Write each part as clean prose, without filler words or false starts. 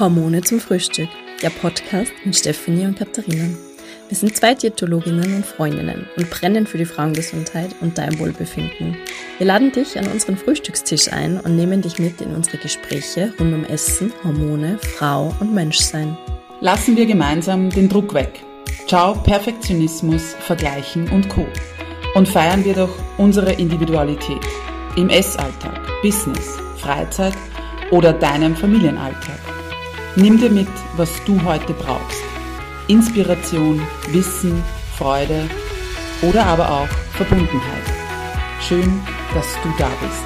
Hormone zum Frühstück, der Podcast mit Steffi und Katharina. Wir sind zwei Diätologinnen und Freundinnen und brennen für die Frauengesundheit und dein Wohlbefinden. Wir laden dich an unseren Frühstückstisch ein und nehmen dich mit in unsere Gespräche rund um Essen, Hormone, Frau und Menschsein. Lassen wir gemeinsam den Druck weg. Ciao Perfektionismus, Vergleichen und Co. Und feiern wir doch unsere Individualität im Essalltag, Business, Freizeit oder deinem Familienalltag. Nimm dir mit, was du heute brauchst. Inspiration, Wissen, Freude oder aber auch Verbundenheit. Schön, dass du da bist.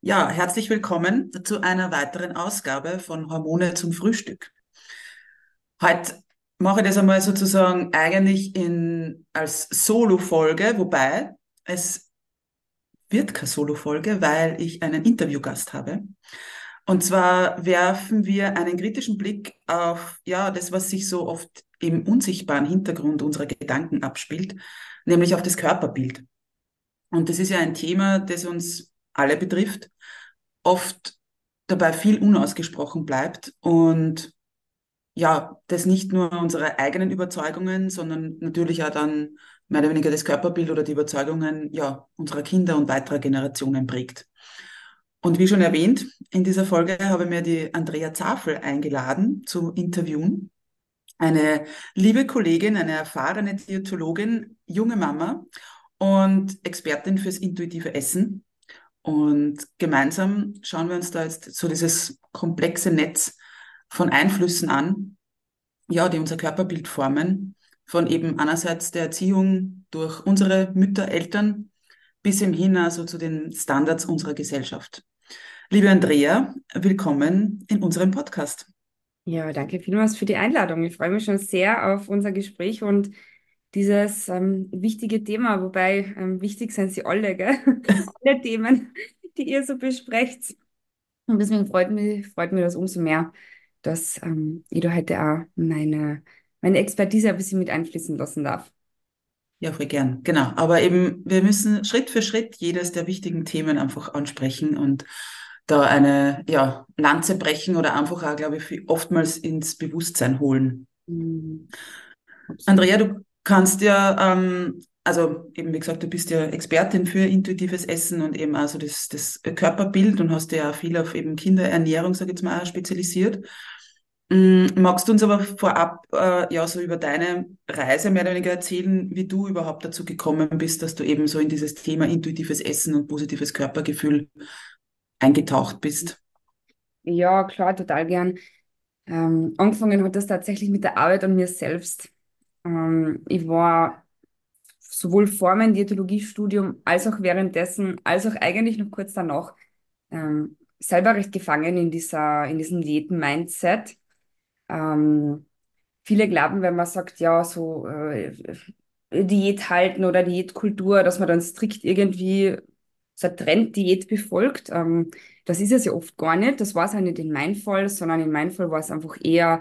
Ja, herzlich willkommen zu einer weiteren Ausgabe von Hormone zum Frühstück. Heute mache ich das einmal sozusagen eigentlich als Solo-Folge, wobei es wird keine Solo-Folge, weil ich einen Interviewgast habe. Und zwar werfen wir einen kritischen Blick auf das, was sich so oft im unsichtbaren Hintergrund unserer Gedanken abspielt, nämlich auf das Körperbild. Und das ist ja ein Thema, das uns alle betrifft, oft dabei viel unausgesprochen bleibt und das nicht nur unsere eigenen Überzeugungen, sondern natürlich auch dann mehr oder weniger das Körperbild oder die Überzeugungen unserer Kinder und weiterer Generationen prägt. Und wie schon erwähnt, in dieser Folge habe ich mir die Andrea Zarfl eingeladen zu interviewen. Eine liebe Kollegin, eine erfahrene Diätologin, junge Mama und Expertin fürs intuitive Essen. Und gemeinsam schauen wir uns da jetzt so dieses komplexe Netz von Einflüssen an, die unser Körperbild formen. Von eben einerseits der Erziehung durch unsere Mütter, Eltern, bis im Hin also zu den Standards unserer Gesellschaft. Liebe Andrea, willkommen in unserem Podcast. Ja, danke vielmals für die Einladung. Ich freue mich schon sehr auf unser Gespräch und dieses wichtige Thema, wobei wichtig sind sie alle, gell? Alle Themen, die ihr so besprecht. Und deswegen freut mich das umso mehr, dass ich da heute auch meine Expertise ein bisschen mit einfließen lassen darf. Ja, voll gern, genau. Aber eben, wir müssen Schritt für Schritt jedes der wichtigen Themen einfach ansprechen und da eine Lanze brechen oder einfach auch, glaube ich, oftmals ins Bewusstsein holen. Mhm. Andrea, du kannst ja, wie gesagt, du bist ja Expertin für intuitives Essen und eben also das Körperbild und hast ja viel auf eben Kinderernährung, sage ich jetzt mal, spezialisiert. Magst du uns aber vorab so über deine Reise mehr oder weniger erzählen, wie du überhaupt dazu gekommen bist, dass du eben so in dieses Thema intuitives Essen und positives Körpergefühl eingetaucht bist? Ja, klar, total gern. Angefangen hat das tatsächlich mit der Arbeit an mir selbst. Ich war sowohl vor meinem Diätologiestudium als auch währenddessen, als auch eigentlich noch kurz danach, selber recht gefangen in diesem Diäten-Mindset. Viele glauben, wenn man sagt, Diät halten oder Diätkultur, dass man dann strikt irgendwie so eine Trenddiät befolgt. Das ist es ja oft gar nicht. Das war es auch nicht in meinem Fall, sondern in meinem Fall war es einfach eher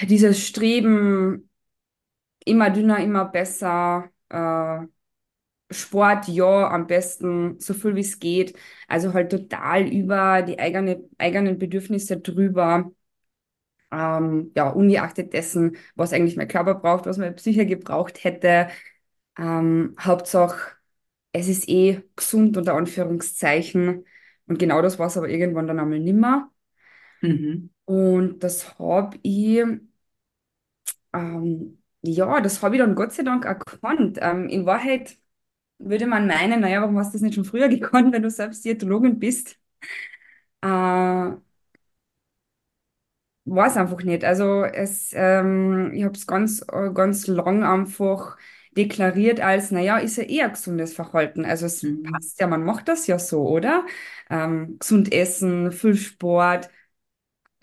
dieses Streben, immer dünner, immer besser, Sport, am besten, so viel wie es geht. Also halt total über die eigenen Bedürfnisse drüber. Ungeachtet dessen, was eigentlich mein Körper braucht, was meine Psyche gebraucht hätte. Hauptsache, es ist eh gesund, unter Anführungszeichen. Und genau das war es aber irgendwann dann einmal nimmer. Mhm. Und das habe ich... das habe ich dann Gott sei Dank erkannt. In Wahrheit würde man meinen, warum hast du das nicht schon früher gekonnt, wenn du selbst Diätologin bist? War es einfach nicht. Also ich habe es ganz, ganz lang einfach deklariert als, ist ja eher gesundes Verhalten. Also es passt ja, man macht das ja so, oder? Gesund essen, viel Sport,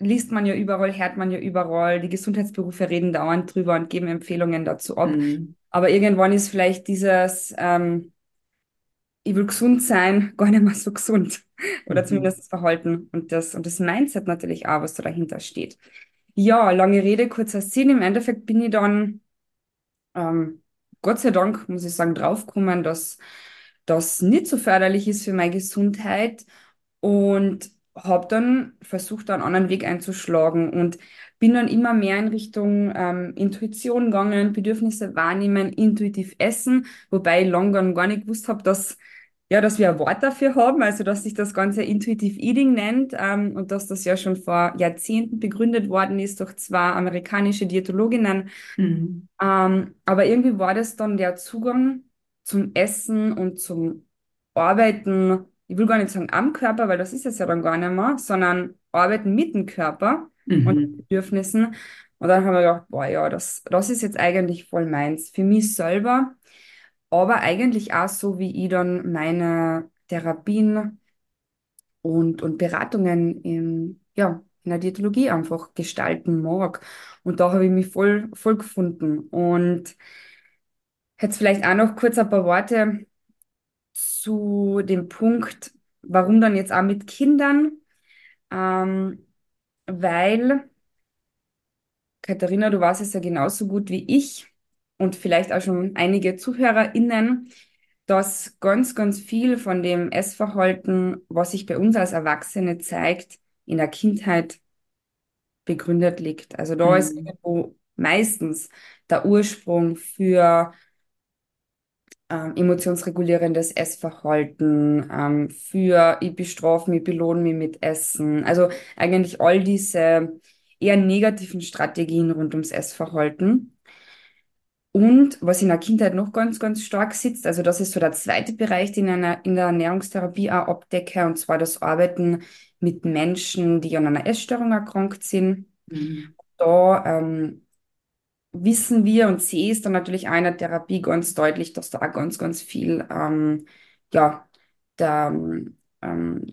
liest man ja überall, hört man ja überall. Die Gesundheitsberufe reden dauernd drüber und geben Empfehlungen dazu ab. Mhm. Aber irgendwann ist vielleicht dieses, ich will gesund sein, gar nicht mehr so gesund. Oder zumindest das Verhalten und das Mindset natürlich auch, was da dahinter steht. Ja, lange Rede, kurzer Sinn. Im Endeffekt bin ich dann, Gott sei Dank, muss ich sagen, draufgekommen, dass das nicht so förderlich ist für meine Gesundheit. Und habe dann versucht, einen anderen Weg einzuschlagen und bin dann immer mehr in Richtung Intuition gegangen, Bedürfnisse wahrnehmen, intuitiv essen, wobei ich lange dann gar nicht gewusst habe, dass wir ein Wort dafür haben, also dass sich das Ganze Intuitive Eating nennt und dass das ja schon vor Jahrzehnten begründet worden ist durch zwei amerikanische Diätologinnen. Mhm. Aber irgendwie war das dann der Zugang zum Essen und zum Arbeiten, ich will gar nicht sagen am Körper, weil das ist es ja dann gar nicht mehr, sondern Arbeiten mit dem Körper und den Bedürfnissen. Und dann haben wir gedacht, boah ja, das ist jetzt eigentlich voll meins, für mich selber. Aber eigentlich auch so, wie ich dann meine Therapien und Beratungen in der Diätologie einfach gestalten mag. Und da habe ich mich voll gefunden. Und jetzt vielleicht auch noch kurz ein paar Worte zu dem Punkt, warum dann jetzt auch mit Kindern. Weil, Katharina, du weißt es ja genauso gut wie ich, und vielleicht auch schon einige ZuhörerInnen, dass ganz, ganz viel von dem Essverhalten, was sich bei uns als Erwachsene zeigt, in der Kindheit begründet liegt. Also da ist irgendwo meistens der Ursprung für emotionsregulierendes Essverhalten, für ich bestrafe mich, belohne mich mit Essen. Also eigentlich all diese eher negativen Strategien rund ums Essverhalten. Und was in der Kindheit noch ganz, ganz stark sitzt, also das ist so der zweite Bereich, den ich in der Ernährungstherapie auch abdecke, und zwar das Arbeiten mit Menschen, die an einer Essstörung erkrankt sind. Mhm. Da wissen wir und sehe es dann natürlich auch in der Therapie ganz deutlich, dass da auch ganz, ganz viel,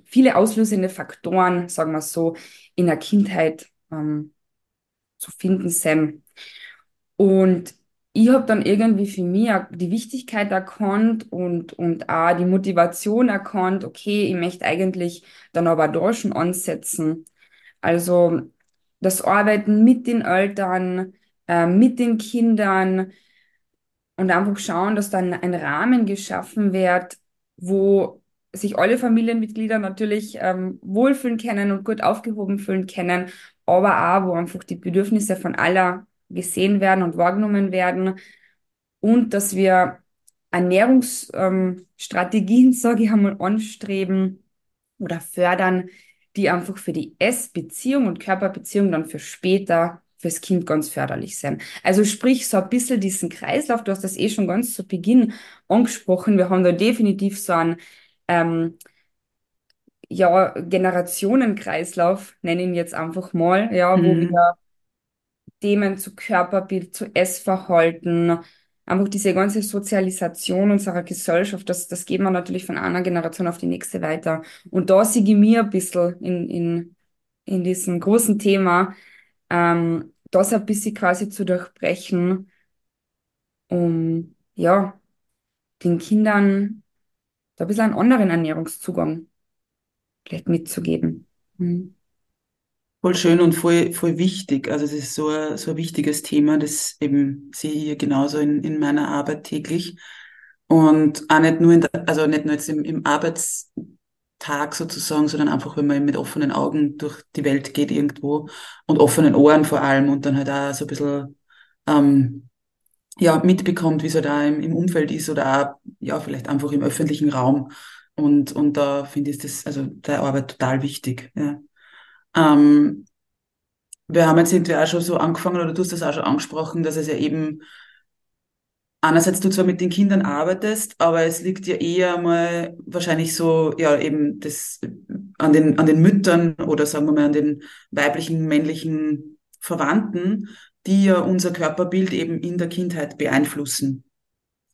viele auslösende Faktoren, sagen wir so, in der Kindheit zu finden sind. Und ich habe dann irgendwie für mich die Wichtigkeit erkannt und auch die Motivation erkannt, okay, ich möchte eigentlich dann aber da schon ansetzen. Also das Arbeiten mit den Eltern, mit den Kindern und einfach schauen, dass dann ein Rahmen geschaffen wird, wo sich alle Familienmitglieder natürlich wohlfühlen können und gut aufgehoben fühlen können, aber auch, wo einfach die Bedürfnisse von aller gesehen werden und wahrgenommen werden, und dass wir Ernährungsstrategien, sage ich einmal, anstreben oder fördern, die einfach für die Essbeziehung und Körperbeziehung dann für später, fürs Kind ganz förderlich sind. Also sprich, so ein bisschen diesen Kreislauf, du hast das eh schon ganz zu Beginn angesprochen, wir haben da definitiv so einen Generationenkreislauf, nenne ihn jetzt einfach mal, wo wir Themen zu Körperbild, zu Essverhalten, einfach diese ganze Sozialisation unserer Gesellschaft, das geht man natürlich von einer Generation auf die nächste weiter. Und da sehe ich mir ein bisschen in diesem großen Thema, das ein bisschen quasi zu durchbrechen, um den Kindern da ein bisschen einen anderen Ernährungszugang vielleicht mitzugeben. Voll schön und voll wichtig. Also es ist so ein wichtiges Thema, das eben sehe ich hier genauso in meiner Arbeit täglich. Und auch nicht nur nicht nur jetzt im Arbeitstag sozusagen, sondern einfach, wenn man mit offenen Augen durch die Welt geht irgendwo und offenen Ohren vor allem und dann halt auch so ein bisschen mitbekommt, wie es halt auch im Umfeld ist oder auch, vielleicht einfach im öffentlichen Raum. Und da finde ich das, also der Arbeit total wichtig, ja. Wir haben jetzt irgendwie auch schon so angefangen, oder du hast das auch schon angesprochen, dass es ja eben, einerseits du zwar mit den Kindern arbeitest, aber es liegt ja eher mal wahrscheinlich so, eben das an den Müttern oder sagen wir mal an den weiblichen, männlichen Verwandten, die ja unser Körperbild eben in der Kindheit beeinflussen.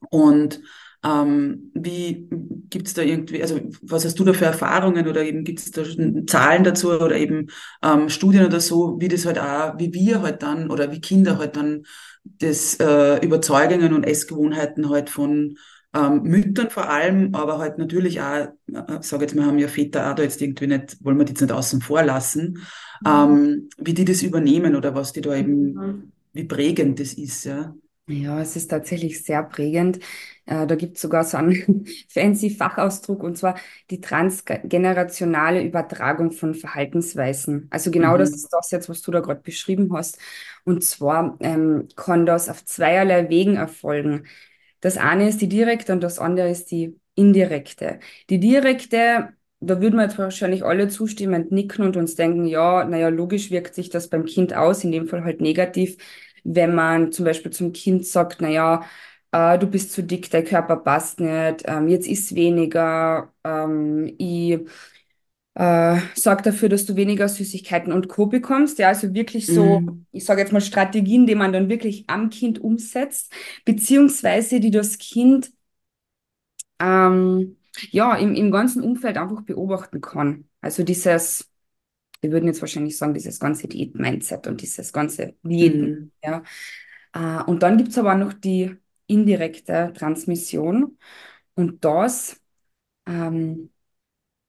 Und wie gibt's da irgendwie, also was hast du da für Erfahrungen oder eben gibt's da Zahlen dazu oder eben Studien oder so, wie das halt auch, wie wir halt dann oder wie Kinder halt dann das Überzeugungen und Essgewohnheiten halt von Müttern vor allem, aber halt natürlich auch, sage jetzt mal, haben ja Väter auch da jetzt irgendwie nicht, wollen wir die jetzt nicht außen vor lassen, wie die das übernehmen oder was die da eben, wie prägend das ist, ja. Ja, es ist tatsächlich sehr prägend. Da gibt es sogar so einen fancy Fachausdruck, und zwar die transgenerationale Übertragung von Verhaltensweisen. Also genau das Mhm. ist das jetzt, was du da gerade beschrieben hast. Und zwar kann das auf zweierlei Wegen erfolgen. Das eine ist die direkte und das andere ist die indirekte. Die direkte, da würden wir jetzt wahrscheinlich alle zustimmend nicken und uns denken, ja, naja, logisch wirkt sich das beim Kind aus, in dem Fall halt negativ, wenn man zum Beispiel zum Kind sagt, naja, du bist zu dick, dein Körper passt nicht, jetzt isst weniger, ich sorge dafür, dass du weniger Süßigkeiten und Co. bekommst. Ja, also wirklich so, Mhm. ich sage jetzt mal Strategien, die man dann wirklich am Kind umsetzt, beziehungsweise die das Kind ja im ganzen Umfeld einfach beobachten kann. Also dieses, wir würden jetzt wahrscheinlich sagen, dieses ganze Diät-Mindset und dieses ganze Diäten. Mhm. Ja. Und dann gibt es aber noch die indirekte Transmission. Und das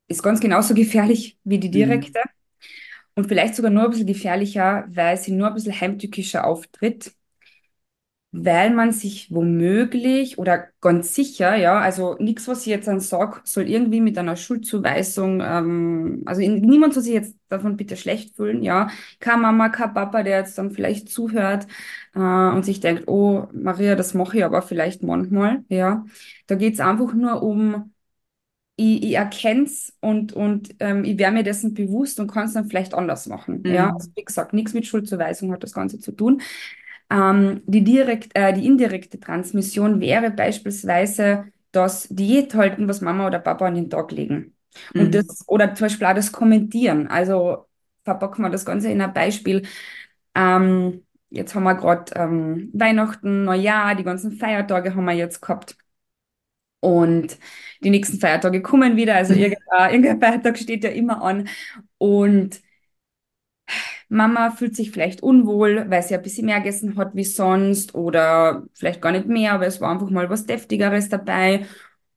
ist ganz genauso gefährlich wie die Mhm. direkte und vielleicht sogar nur ein bisschen gefährlicher, weil sie nur ein bisschen heimtückischer auftritt, weil man sich womöglich oder ganz sicher, ja, also nichts, was ich jetzt dann sage, soll irgendwie mit einer Schuldzuweisung, also niemand soll sich jetzt davon bitte schlecht fühlen, ja, keine Mama, kein Papa, der jetzt dann vielleicht zuhört und sich denkt, oh Maria, das mache ich aber vielleicht manchmal, ja, da geht's einfach nur um, ich erkenne es und ich wäre mir dessen bewusst und kann es dann vielleicht anders machen, ja, also Mhm. wie gesagt, nichts mit Schuldzuweisung hat das Ganze zu tun. Die indirekte Transmission wäre beispielsweise das Diät halten, was Mama oder Papa an den Tag legen. Und Mhm. das, oder zum Beispiel auch das Kommentieren. Also verpacken wir das Ganze in ein Beispiel. Jetzt haben wir gerade Weihnachten, Neujahr, die ganzen Feiertage haben wir jetzt gehabt. Und die nächsten Feiertage kommen wieder. Also irgendein Feiertag steht ja immer an. Und Mama fühlt sich vielleicht unwohl, weil sie ein bisschen mehr gegessen hat wie sonst oder vielleicht gar nicht mehr, aber es war einfach mal was Deftigeres dabei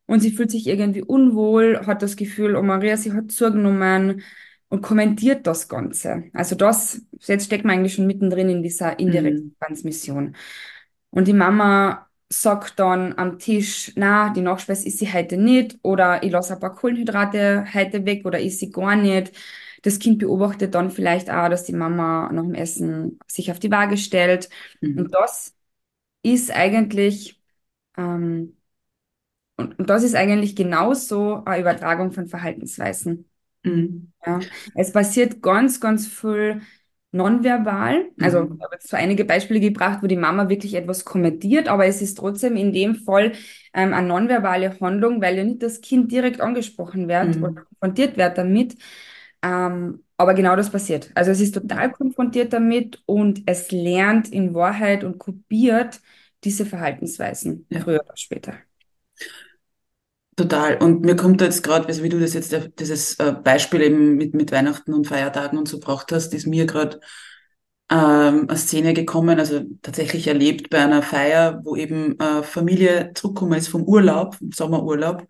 und sie fühlt sich irgendwie unwohl, hat das Gefühl, oh Maria, sie hat zugenommen und kommentiert das Ganze. Also das, jetzt steckt man eigentlich schon mittendrin in dieser indirekten Mhm. Transmission. Und die Mama sagt dann am Tisch, na, die Nachspeise isst sie heute nicht oder ich lasse ein paar Kohlenhydrate heute weg oder isst sie gar nicht. Das Kind beobachtet dann vielleicht auch, dass die Mama nach dem Essen sich auf die Waage stellt. Und Mhm. das ist eigentlich, ähm, und das ist eigentlich genauso eine Übertragung von Verhaltensweisen. Mhm. Ja. Es passiert ganz, ganz viel nonverbal. Also, ich Mhm. habe jetzt so einige Beispiele gebracht, wo die Mama wirklich etwas kommentiert, aber es ist trotzdem in dem Fall eine nonverbale Handlung, weil ja nicht das Kind direkt angesprochen wird oder Mhm. konfrontiert wird damit. Aber genau das passiert. Also es ist total konfrontiert damit und es lernt in Wahrheit und kopiert diese Verhaltensweisen Ja. früher oder später. Total. Und mir kommt da jetzt gerade, also wie du das jetzt, dieses Beispiel eben mit Weihnachten und Feiertagen und so gebracht hast, ist mir gerade eine Szene gekommen, also tatsächlich erlebt bei einer Feier, wo eben Familie zurückgekommen ist vom Urlaub, vom Sommerurlaub.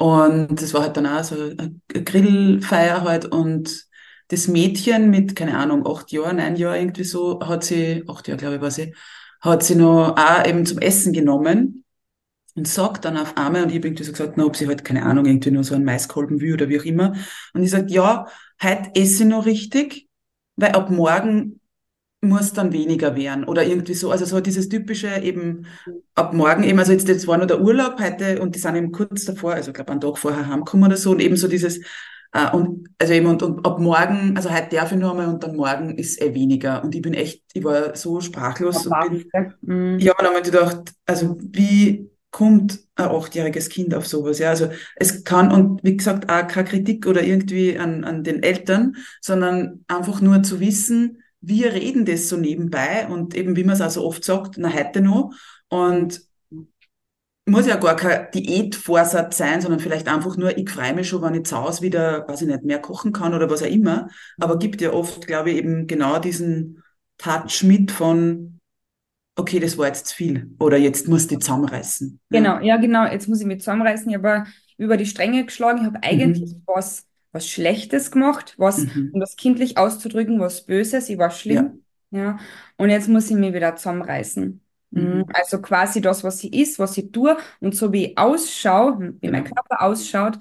Und das war halt dann auch so eine Grillfeier halt. Und das Mädchen mit, keine Ahnung, 8 Jahren, 9 Jahren irgendwie so, hat sie, 8 Jahre glaube ich war sie, hat sie noch auch eben zum Essen genommen. Und sagt dann auf einmal, und ich habe irgendwie so gesagt, na, ob sie halt, keine Ahnung, irgendwie nur so einen Maiskolben will oder wie auch immer. Und ich sage, ja, heute esse ich noch richtig, weil ab morgen muss dann weniger werden oder irgendwie so. Also so dieses typische eben ab morgen eben, also jetzt war nur der Urlaub heute und die sind eben kurz davor, also ich glaube einen Tag vorher heimgekommen oder so und eben so dieses, und also eben und ab morgen, also heute darf ich noch einmal und dann morgen ist weniger. Und ich bin echt, ich war so sprachlos und bin, ja, und dann habe ich gedacht, also wie kommt ein 8-jähriges Kind auf sowas? Ja, also es kann, und wie gesagt, auch keine Kritik oder irgendwie an den Eltern, sondern einfach nur zu wissen, wir reden das so nebenbei und eben, wie man es auch so oft sagt, na, heute noch. Und muss ja gar kein Diätvorsatz sein, sondern vielleicht einfach nur, ich freue mich schon, wenn ich zu Hause wieder, weiß ich nicht, mehr kochen kann oder was auch immer. Aber gibt ja oft, glaube ich, eben genau diesen Touch mit von, okay, das war jetzt zu viel oder jetzt musst du zusammenreißen. Ja. Genau, ja genau, jetzt muss ich mich zusammenreißen. Ich habe über die Stränge geschlagen, ich habe eigentlich Mhm. was Schlechtes gemacht, um Mhm. das kindlich auszudrücken, was Böses, ich war Ja. schlimm. Ja. Und jetzt muss ich mich wieder zusammenreißen. Also quasi das, was ich isst, was ich tue und so wie ich ausschaue, wie mein Genau. Körper ausschaut,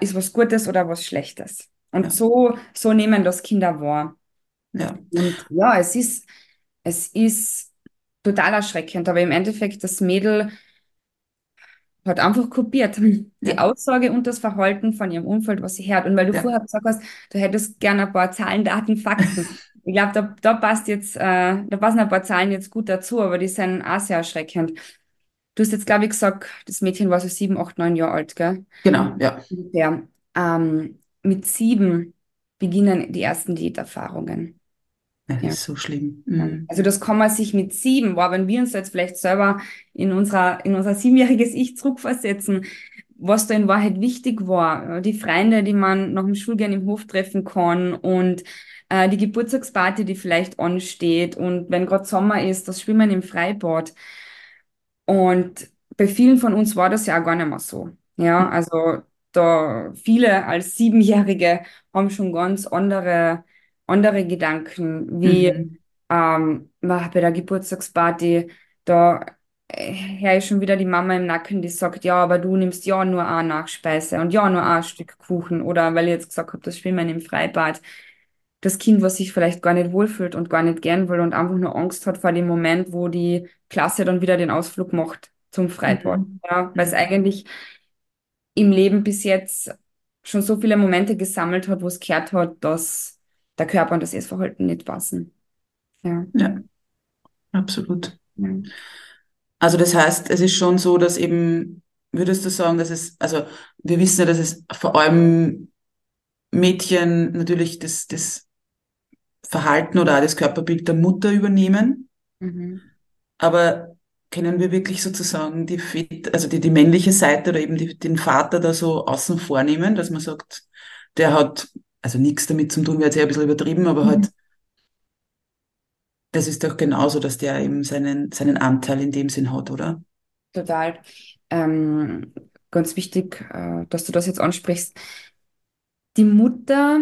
ist was Gutes oder was Schlechtes. Und Ja. so nehmen das Kinder wahr. Ja. Und ja, es ist total erschreckend, aber im Endeffekt, das Mädel hat einfach kopiert die Ja. Aussage und das Verhalten von ihrem Umfeld, was sie hört. Und weil du Ja. vorher gesagt hast, du hättest gerne ein paar Zahlen, Daten, Fakten. Ich glaube, da passen ein paar Zahlen jetzt gut dazu, aber die sind auch sehr erschreckend. Du hast jetzt, glaube ich, gesagt, das Mädchen war so 7, 8, 9 Jahre alt, gell? Genau, ja. Ja. Mit 7 beginnen die ersten Diäterfahrungen. Ja, das Ja. ist so schlimm. Also das kann man sich mit 7, boah, wenn wir uns jetzt vielleicht selber in unser 7-jähriges Ich zurückversetzen, was da in Wahrheit wichtig war, die Freunde, die man nach dem Schulgehen im Hof treffen kann und die Geburtstagsparty, die vielleicht ansteht und wenn gerade Sommer ist, das Schwimmen im Freibad. Und bei vielen von uns war das ja auch gar nicht mehr so. Ja, also da viele als 7-Jährige haben schon ganz andere Gedanken, wie Mhm. Bei der Geburtstagsparty, da höre ich schon wieder die Mama im Nacken, die sagt, ja, aber du nimmst ja nur eine Nachspeise und ja nur ein Stück Kuchen oder weil ich jetzt gesagt habe, das Schwimmen im Freibad. Das Kind, was sich vielleicht gar nicht wohlfühlt und gar nicht gern will und einfach nur Angst hat vor dem Moment, wo die Klasse dann wieder den Ausflug macht zum Freibad. Mhm. Ja, weil es Mhm. eigentlich im Leben bis jetzt schon so viele Momente gesammelt hat, wo es gehört hat, dass der Körper und das Essverhalten nicht passen. Ja. Ja, absolut. Ja. Also das heißt, es ist schon so, dass eben, würdest du sagen, dass es, also wir wissen ja, dass es vor allem Mädchen natürlich das Verhalten oder auch das Körperbild der Mutter übernehmen, Mhm. aber können wir wirklich sozusagen die männliche Seite oder eben den Vater da so außen vornehmen, dass man sagt, der hat, also nichts damit zu tun, wäre jetzt eher ein bisschen übertrieben, aber halt, Mhm. das ist doch genauso, dass der eben seinen Anteil in dem Sinn hat, oder? Total. Ganz wichtig, dass du das jetzt ansprichst. Die Mutter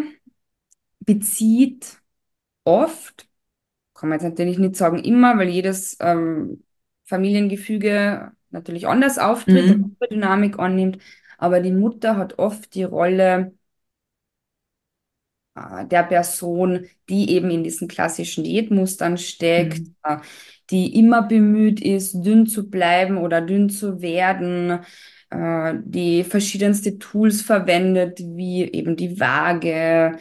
bezieht oft, kann man jetzt natürlich nicht sagen immer, weil jedes Familiengefüge natürlich anders auftritt und Mhm. andere Dynamik annimmt, aber die Mutter hat oft die Rolle der Person, die eben in diesen klassischen Diätmustern steckt, Mhm. Die immer bemüht ist, dünn zu bleiben oder dünn zu werden, die verschiedenste Tools verwendet, wie eben die Waage,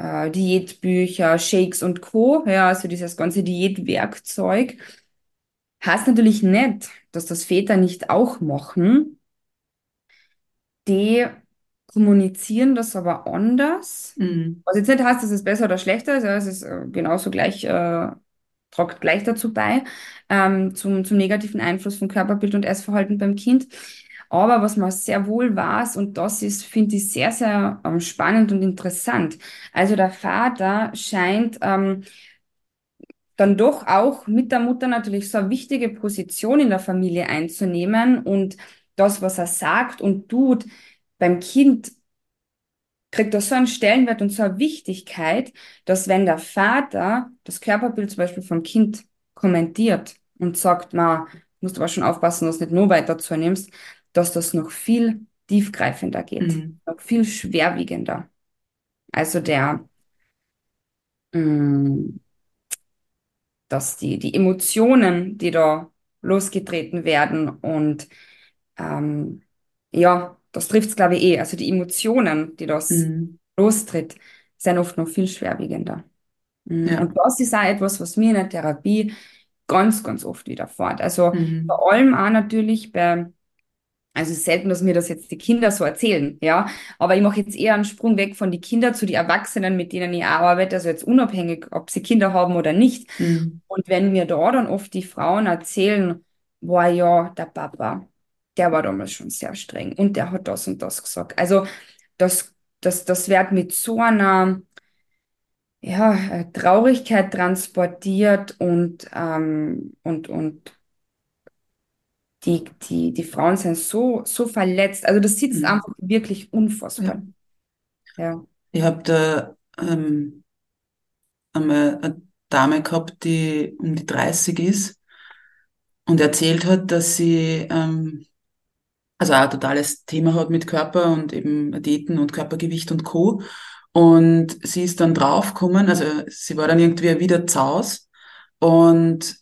Diätbücher, Shakes und Co. Ja, also dieses ganze Diätwerkzeug. Heißt natürlich nicht, dass das Väter nicht auch machen. Die kommunizieren das aber anders. Mhm. Was jetzt nicht heißt, dass es besser oder schlechter ist, ja, es ist genauso gleich, tragt gleich dazu bei, zum negativen Einfluss von Körperbild und Essverhalten beim Kind. Aber was man sehr wohl weiß, und das ist, finde ich, sehr, sehr spannend und interessant. Also der Vater scheint dann doch auch mit der Mutter natürlich so eine wichtige Position in der Familie einzunehmen und das, was er sagt und tut, beim Kind kriegt das so einen Stellenwert und so eine Wichtigkeit, dass wenn der Vater das Körperbild zum Beispiel vom Kind kommentiert und sagt, ma, musst aber schon aufpassen, dass du nicht nur weiter zunimmst, dass das noch viel tiefgreifender geht, Mhm. noch viel schwerwiegender. Also mh, dass die Emotionen, die da losgetreten werden und ähm, ja, das trifft's glaube ich eh. Also die Emotionen, die das Mhm. lostritt, sind oft noch viel schwerwiegender. Ja. Und das ist auch etwas, was mir in der Therapie ganz, ganz oft widerfährt. Also Mhm. vor allem auch natürlich also es ist selten, dass mir das jetzt die Kinder so erzählen, ja. Aber ich mache jetzt eher einen Sprung weg von den Kindern zu den Erwachsenen, mit denen ich auch arbeite, also jetzt unabhängig, ob sie Kinder haben oder nicht. Mhm. Und wenn mir da dann oft die Frauen erzählen, boah, ja, der Papa, der war damals schon sehr streng und der hat das und das gesagt. Also das wird mit so einer Traurigkeit transportiert und die Frauen sind so verletzt. Also das sitzt Mhm. einfach wirklich Ja. unfassbar. Ja. Ich habe da einmal eine Dame gehabt, die um die 30 ist und erzählt hat, dass sie also auch ein totales Thema hat mit Körper und eben Diäten und Körpergewicht und Co. Und sie ist dann draufgekommen, also sie war dann irgendwie wieder zu Hause und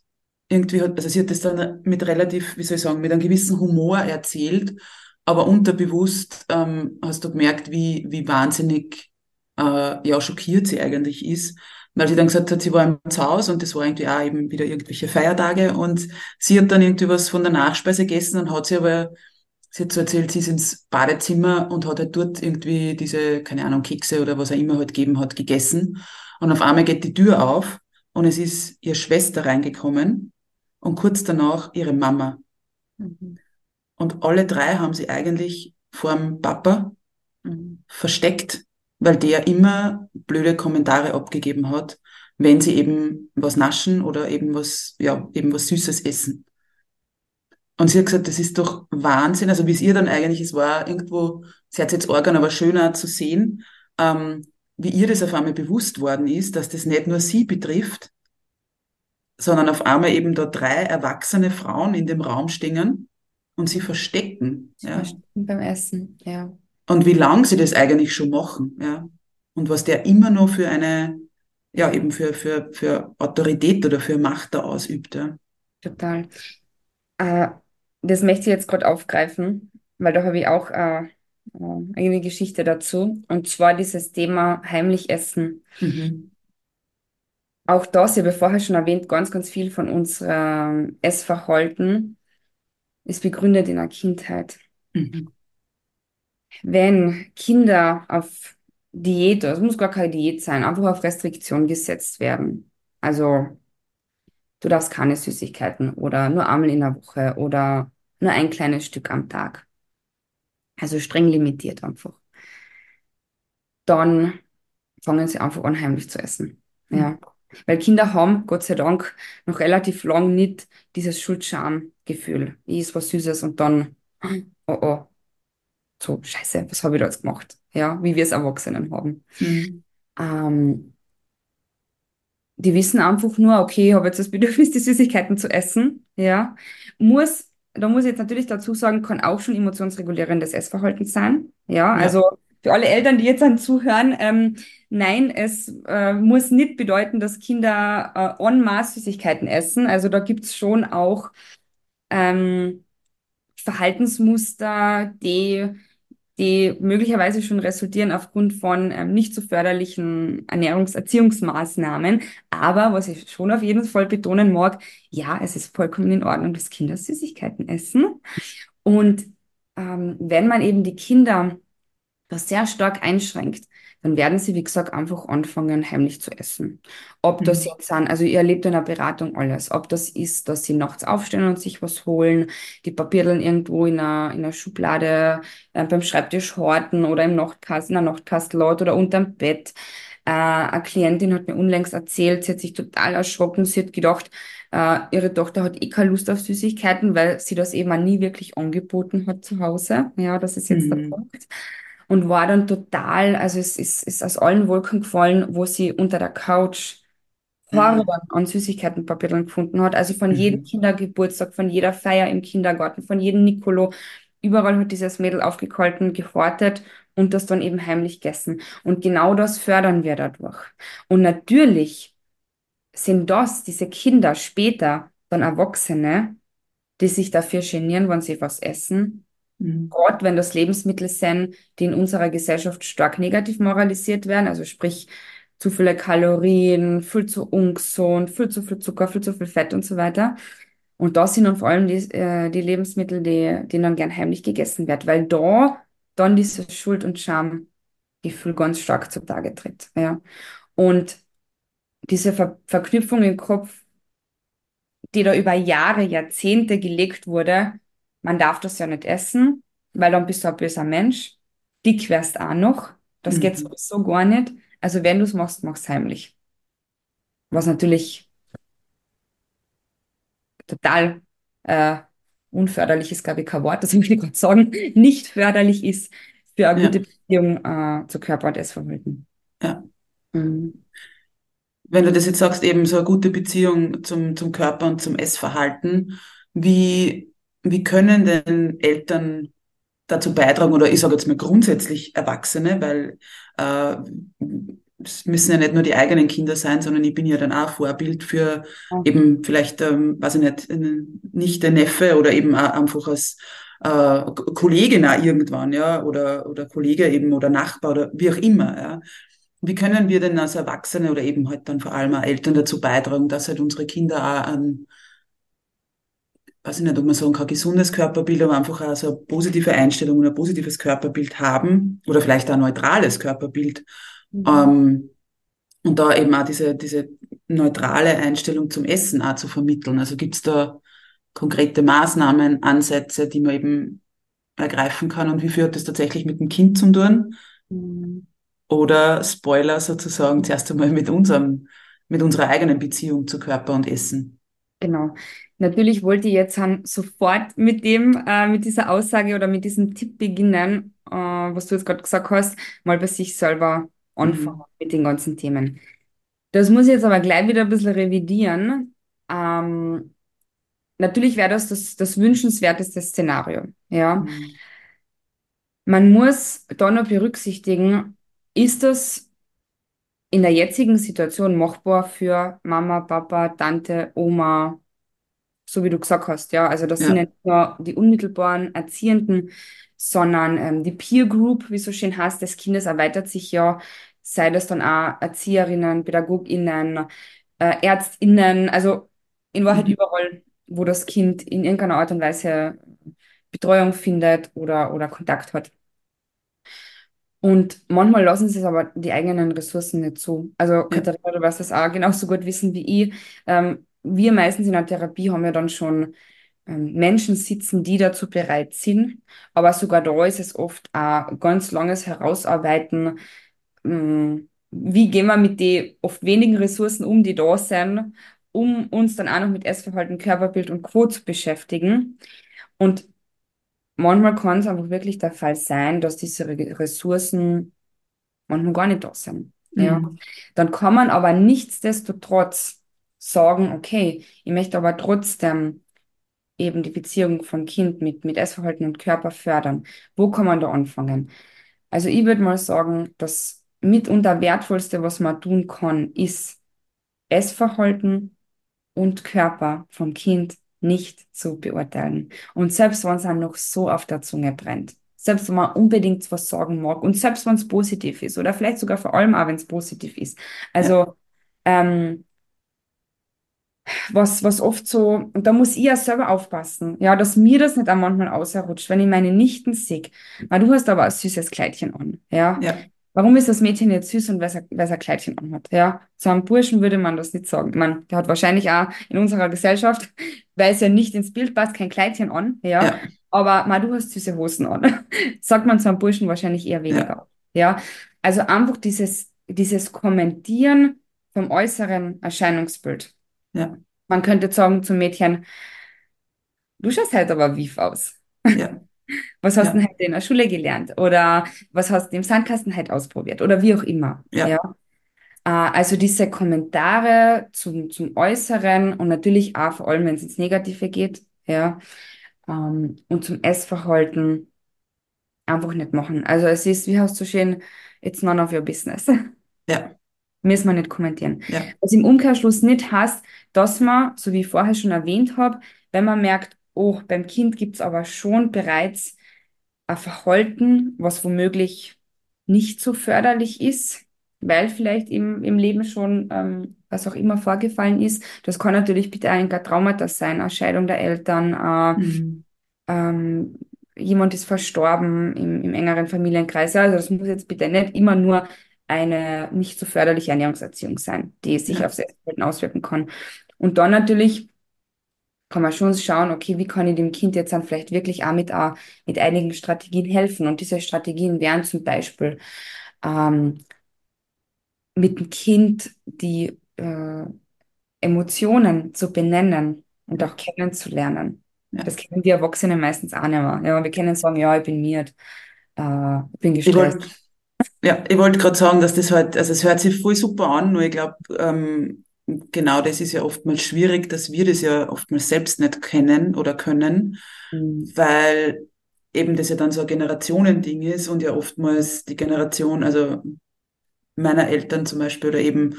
irgendwie hat, also sie hat das dann mit relativ, wie soll ich sagen, mit einem gewissen Humor erzählt, aber unterbewusst hast du gemerkt, wie wahnsinnig ja schockiert sie eigentlich ist, weil sie dann gesagt hat, sie war im Haus und das war irgendwie auch eben wieder irgendwelche Feiertage und sie hat dann irgendwie was von der Nachspeise gegessen und hat sie aber, sie hat so erzählt, sie ist ins Badezimmer und hat halt dort irgendwie diese, keine Ahnung, Kekse oder was auch immer halt gegeben hat, gegessen und auf einmal geht die Tür auf und es ist ihre Schwester reingekommen und kurz danach ihre Mama. Mhm. Und alle drei haben sie eigentlich vor dem Papa versteckt, weil der immer blöde Kommentare abgegeben hat, wenn sie eben was naschen oder eben was, ja, eben was Süßes essen. Und sie hat gesagt, das ist doch Wahnsinn, also wie es ihr dann eigentlich, es war irgendwo, sie hat es jetzt arg an, aber schöner zu sehen, wie ihr das auf einmal bewusst worden ist, dass das nicht nur sie betrifft, sondern auf einmal eben da drei erwachsene Frauen in dem Raum stehen und sie verstecken. Ja. Verstecken beim Essen, ja. Und wie lange sie das eigentlich schon machen, ja. Und was der immer noch für eine, ja, eben für Autorität oder für Macht da ausübt, ja. Total. Das möchte ich jetzt gerade aufgreifen, weil da habe ich auch eine Geschichte dazu. Und zwar dieses Thema heimlich essen. Mhm. Auch das, ich habe vorher schon erwähnt, ganz, ganz viel von unserem Essverhalten ist begründet in der Kindheit. Mhm. Wenn Kinder auf Diät, also muss gar keine Diät sein, einfach auf Restriktion gesetzt werden. Also du darfst keine Süßigkeiten oder nur einmal in der Woche oder nur ein kleines Stück am Tag. Also streng limitiert einfach. Dann fangen sie einfach an, heimlich zu essen. Ja. Weil Kinder haben, Gott sei Dank, noch relativ lang nicht dieses Schuld-Scham-Gefühl. Ich esse was Süßes und dann, oh, so, scheiße, was habe ich da jetzt gemacht? Ja, wie wir es Erwachsenen haben. Mhm. Die wissen einfach nur, okay, ich habe jetzt das Bedürfnis, die Süßigkeiten zu essen. Ja, da muss ich jetzt natürlich dazu sagen, kann auch schon emotionsregulierendes Essverhalten sein. Ja, also für alle Eltern, die jetzt dann zuhören, nein, es muss nicht bedeuten, dass Kinder en masse Süßigkeiten essen. Also da gibt's schon auch Verhaltensmuster, die möglicherweise schon resultieren aufgrund von nicht so förderlichen Ernährungserziehungsmaßnahmen. Aber was ich schon auf jeden Fall betonen mag, ja, es ist vollkommen in Ordnung, dass Kinder Süßigkeiten essen. Und wenn man eben die Kinder das sehr stark einschränkt, dann werden sie, wie gesagt, einfach anfangen, heimlich zu essen. Ob das jetzt sind, also ihr erlebt in der Beratung alles, ob das ist, dass sie nachts aufstehen und sich was holen, die Papierdeln irgendwo in einer Schublade, beim Schreibtisch horten oder im Nachtkasten, in der Nachtkastel oder unterm Bett. Eine Klientin hat mir unlängst erzählt, sie hat sich total erschrocken, sie hat gedacht, ihre Tochter hat eh keine Lust auf Süßigkeiten, weil sie das eben auch nie wirklich angeboten hat zu Hause. Ja, das ist jetzt der Punkt. Und war dann total, also es ist aus allen Wolken gefallen, wo sie unter der Couch Horror an Süßigkeitenpapierln gefunden hat. Also von jedem Kindergeburtstag, von jeder Feier im Kindergarten, von jedem Nikolo. Überall hat dieses Mädel aufgekolten, gehortet und das dann eben heimlich gegessen. Und genau das fördern wir dadurch. Und natürlich sind das diese Kinder später dann Erwachsene, die sich dafür genieren, wenn sie was essen. Gerade wenn das Lebensmittel sind, die in unserer Gesellschaft stark negativ moralisiert werden, also sprich zu viele Kalorien, viel zu ungesund, viel zu viel Zucker, viel zu viel Fett und so weiter. Und das sind dann vor allem die Lebensmittel, die dann gern heimlich gegessen werden, weil da dann dieses Schuld- und Schamgefühl ganz stark zutage tritt. Ja. Und diese Verknüpfung im Kopf, die da über Jahre, Jahrzehnte gelegt wurde, man darf das ja nicht essen, weil dann bist du ein böser Mensch. Dick wärst auch noch. Das geht sowieso gar nicht. Also wenn du es machst, mach's heimlich. Was natürlich total unförderlich ist, glaube ich, kein Wort, das will ich gerade sagen, nicht förderlich ist für eine gute Beziehung zu Körper und Essverhalten. Ja. Mhm. Wenn du das jetzt sagst, eben so eine gute Beziehung zum Körper und zum Essverhalten, Wie können denn Eltern dazu beitragen, oder ich sage jetzt mal grundsätzlich Erwachsene, weil es müssen ja nicht nur die eigenen Kinder sein, sondern ich bin ja dann auch Vorbild für eben vielleicht, weiß ich nicht der Neffe oder eben auch einfach als Kollegin auch irgendwann, ja, oder Kollege eben oder Nachbar oder wie auch immer, ja. Wie können wir denn als Erwachsene oder eben halt dann vor allem auch Eltern dazu beitragen, dass halt unsere Kinder auch an, weiß ich nicht, ob man sagen kann, gesundes Körperbild, aber einfach auch so eine positive Einstellung und ein positives Körperbild haben oder vielleicht auch ein neutrales Körperbild. Mhm. Und da eben auch diese neutrale Einstellung zum Essen auch zu vermitteln. Also gibt's da konkrete Maßnahmen, Ansätze, die man eben ergreifen kann, und wie viel hat das tatsächlich mit dem Kind zu tun? Mhm. Oder Spoiler sozusagen zuerst einmal mit unserer eigenen Beziehung zu Körper und Essen. Genau. Natürlich wollte ich jetzt sofort mit dieser Aussage oder mit diesem Tipp beginnen, was du jetzt gerade gesagt hast, mal bei sich selber anfangen mit den ganzen Themen. Das muss ich jetzt aber gleich wieder ein bisschen revidieren. Natürlich wäre das wünschenswerteste Szenario. Ja. Mhm. Man muss da noch berücksichtigen, ist das in der jetzigen Situation machbar für Mama, Papa, Tante, Oma, so wie du gesagt hast, ja? Also das sind ja nicht nur die unmittelbaren Erziehenden, sondern die Peer Group, wie so schön heißt, des Kindes erweitert sich ja, sei das dann auch Erzieherinnen, PädagogInnen, ÄrztInnen, also in Wahrheit überall, wo das Kind in irgendeiner Art und Weise Betreuung findet oder Kontakt hat. Und manchmal lassen sie es aber die eigenen Ressourcen nicht zu. Also Katharina, du wirst das auch genauso gut wissen wie ich. Wir meistens in der Therapie haben ja dann schon Menschen sitzen, die dazu bereit sind. Aber sogar da ist es oft ein ganz langes Herausarbeiten. Wie gehen wir mit den oft wenigen Ressourcen um, die da sind, um uns dann auch noch mit Essverhalten, Körperbild und Co. zu beschäftigen. Und manchmal kann es einfach wirklich der Fall sein, dass diese Ressourcen manchmal gar nicht da sind. Ja. Dann kann man aber nichtsdestotrotz sagen, okay, ich möchte aber trotzdem eben die Beziehung vom Kind mit Essverhalten und Körper fördern. Wo kann man da anfangen? Also ich würde mal sagen, das mitunter Wertvollste, was man tun kann, ist, Essverhalten und Körper vom Kind nicht zu beurteilen. Und selbst wenn es einem noch so auf der Zunge brennt, selbst wenn man unbedingt was sagen mag und selbst wenn es positiv ist oder vielleicht sogar vor allem auch, wenn es positiv ist. Also was oft so, und da muss ich ja selber aufpassen, ja, dass mir das nicht auch manchmal ausrutscht, wenn ich meine Nichten sehe, du hast aber ein süßes Kleidchen an, ja. Warum ist das Mädchen jetzt süß und weil es ein Kleidchen anhat? Ja? Zu einem Burschen würde man das nicht sagen. Man, der hat wahrscheinlich auch in unserer Gesellschaft, weil es ja nicht ins Bild passt, kein Kleidchen an. Ja? Aber du hast süße Hosen an. Sagt man zu einem Burschen wahrscheinlich eher weniger. Ja? Also einfach dieses Kommentieren vom äußeren Erscheinungsbild. Ja. Man könnte sagen zum Mädchen, du schaust halt aber wief aus. Ja. Was hast du denn heute in der Schule gelernt? Oder was hast du im Sandkasten heute ausprobiert? Oder wie auch immer. Ja. Also diese Kommentare zum Äußeren und natürlich auch vor allem, wenn es ins Negative geht, und zum Essverhalten einfach nicht machen. Also es ist, wie hast du schön, it's none of your business. Ja. Müssen wir nicht kommentieren. Ja. Was im Umkehrschluss nicht heißt, dass man, so wie ich vorher schon erwähnt habe, wenn man merkt, oh, beim Kind gibt es aber schon bereits ein Verhalten, was womöglich nicht so förderlich ist, weil vielleicht im Leben schon was auch immer vorgefallen ist. Das kann natürlich bitte ein Traumata sein, eine Scheidung der Eltern, jemand ist verstorben im engeren Familienkreis. Also das muss jetzt bitte nicht immer nur eine nicht so förderliche Ernährungserziehung sein, die sich aufs Essverhalten auswirken kann. Und dann natürlich kann man schon schauen, okay, wie kann ich dem Kind jetzt dann vielleicht wirklich auch mit einigen Strategien helfen? Und diese Strategien wären zum Beispiel mit dem Kind die Emotionen zu benennen und auch kennenzulernen. Ja. Das kennen wir Erwachsene meistens auch nicht mehr. Ja, wir können sagen, ja, ich bin müde, ich bin gestresst. Ich wollte gerade sagen, dass das halt, also es hört sich voll super an, nur ich glaube, Genau, das ist ja oftmals schwierig, dass wir das ja oftmals selbst nicht kennen oder können, weil eben das ja dann so ein Generationending ist und ja oftmals die Generation, also meiner Eltern zum Beispiel oder eben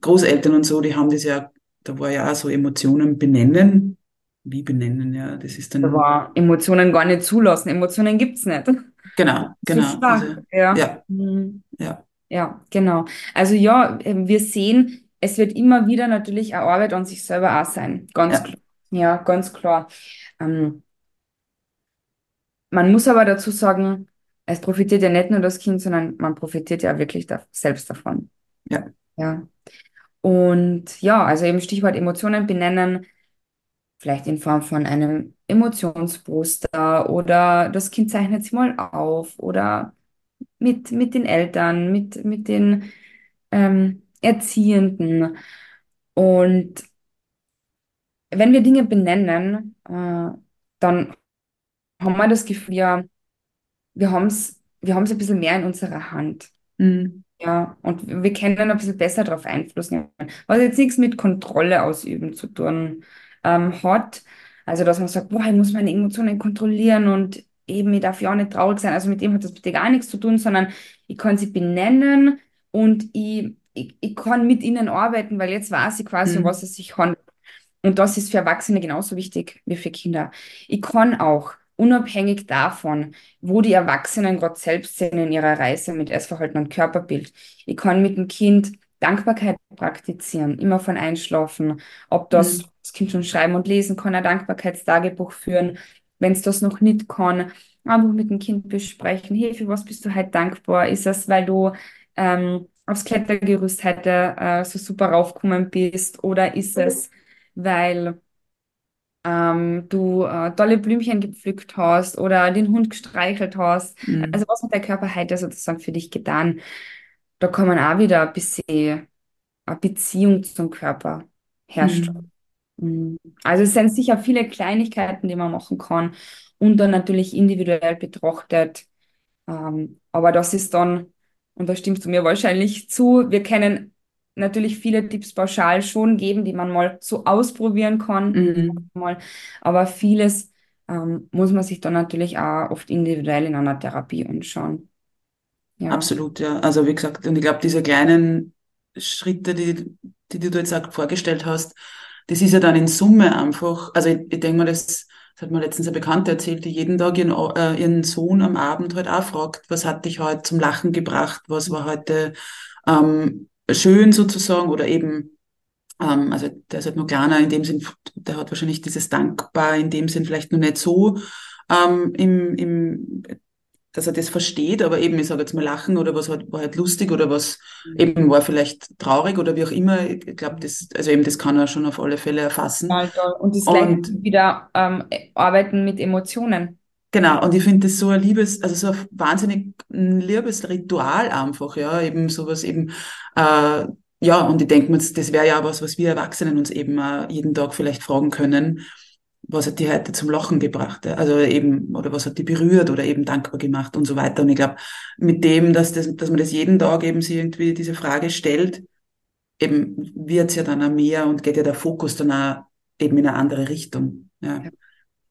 Großeltern und so, die haben das ja, da war ja auch so Emotionen benennen. Wie benennen, ja, das ist dann... Da war Emotionen gar nicht zulassen, Emotionen gibt's nicht. Genau. So stark, also, ja, genau. Also ja, wir sehen... Es wird immer wieder natürlich eine Arbeit an sich selber auch sein. Ganz klar. Ja, ganz klar. Man muss aber dazu sagen, es profitiert ja nicht nur das Kind, sondern man profitiert ja wirklich selbst davon. Ja. Und ja, also eben Stichwort Emotionen benennen, vielleicht in Form von einem Emotionsposter oder das Kind zeichnet sich mal auf oder mit den Eltern, mit den... Erziehenden. Und wenn wir Dinge benennen, dann haben wir das Gefühl, ja, wir haben's ein bisschen mehr in unserer Hand. Ja, und wir können ein bisschen besser darauf Einfluss nehmen. Was jetzt nichts mit Kontrolle ausüben zu tun hat. Also, dass man sagt, boah, ich muss meine Emotionen kontrollieren und eben, ich darf ja auch nicht traurig sein. Also, mit dem hat das bitte gar nichts zu tun, sondern ich kann sie benennen und ich kann mit ihnen arbeiten, weil jetzt weiß ich quasi, um was es sich handelt. Und das ist für Erwachsene genauso wichtig wie für Kinder. Ich kann auch, unabhängig davon, wo die Erwachsenen gerade selbst sind in ihrer Reise mit Essverhalten und Körperbild, ich kann mit dem Kind Dankbarkeit praktizieren, immer von Einschlafen, ob das Kind schon schreiben und lesen kann, ein Dankbarkeitstagebuch führen, wenn es das noch nicht kann, einfach mit dem Kind besprechen, hey, für was bist du heute dankbar? Ist das, weil du... aufs Klettergerüst heute so super raufgekommen bist oder ist es, weil du tolle Blümchen gepflückt hast oder den Hund gestreichelt hast. Also was hat der Körper heute sozusagen für dich getan? Da kann man auch wieder ein bisschen eine Beziehung zum Körper herstellen. Also es sind sicher viele Kleinigkeiten, die man machen kann und dann natürlich individuell betrachtet. Aber das ist dann, und da stimmst du mir wahrscheinlich zu, wir können natürlich viele Tipps pauschal schon geben, die man mal so ausprobieren kann. Aber vieles muss man sich dann natürlich auch oft individuell in einer Therapie anschauen. Ja. Absolut, ja. Also wie gesagt, und ich glaube, diese kleinen Schritte, die du jetzt auch vorgestellt hast, das ist ja dann in Summe einfach, also ich denke mal, das hat mir letztens eine Bekannte erzählt, die jeden Tag ihren Sohn am Abend halt auch fragt, was hat dich heute zum Lachen gebracht, was war heute schön sozusagen oder eben, also der ist halt noch kleiner in dem Sinn, der hat wahrscheinlich dieses Dankbar in dem Sinn vielleicht noch nicht so, dass er das versteht, aber eben, ich sage jetzt mal Lachen oder was war halt lustig oder was eben war vielleicht traurig oder wie auch immer. Ich glaube, das kann er schon auf alle Fälle erfassen. Und das gleiche wieder arbeiten mit Emotionen. Genau, und ich finde das so ein so ein wahnsinnig liebes Ritual einfach, ja, eben sowas eben, ja, und ich denke mir, das wäre ja was wir Erwachsenen uns eben jeden Tag vielleicht fragen können. Was hat die heute zum Lachen gebracht? Also eben, oder was hat die berührt oder eben dankbar gemacht und so weiter. Und ich glaube, mit dem, dass man das jeden Tag eben sich irgendwie diese Frage stellt, eben wird's ja dann auch mehr und geht ja der Fokus dann auch eben in eine andere Richtung. Ja.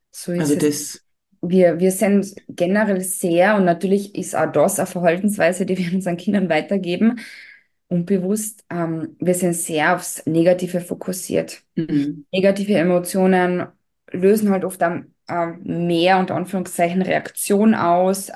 So ist also das. Wir sind generell sehr, und natürlich ist auch das eine Verhaltensweise, die wir unseren Kindern weitergeben, unbewusst, wir sind sehr aufs Negative fokussiert. Negative Emotionen lösen halt oft mehr, unter Anführungszeichen, Reaktion aus.